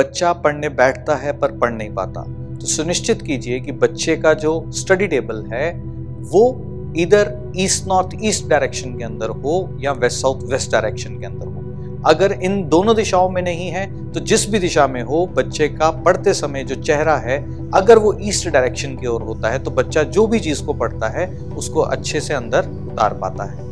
बच्चा पढ़ने बैठता है पर पढ़ नहीं पाता, तो सुनिश्चित कीजिए कि बच्चे का जो स्टडी टेबल है वो इधर ईस्ट नॉर्थ ईस्ट डायरेक्शन के अंदर हो या वेस्ट साउथ वेस्ट डायरेक्शन के अंदर हो। अगर इन दोनों दिशाओं में नहीं है तो जिस भी दिशा में हो, बच्चे का पढ़ते समय जो चेहरा है अगर वो ईस्ट डायरेक्शन की ओर होता है तो बच्चा जो भी चीज़ को पढ़ता है उसको अच्छे से अंदर उतार पाता है।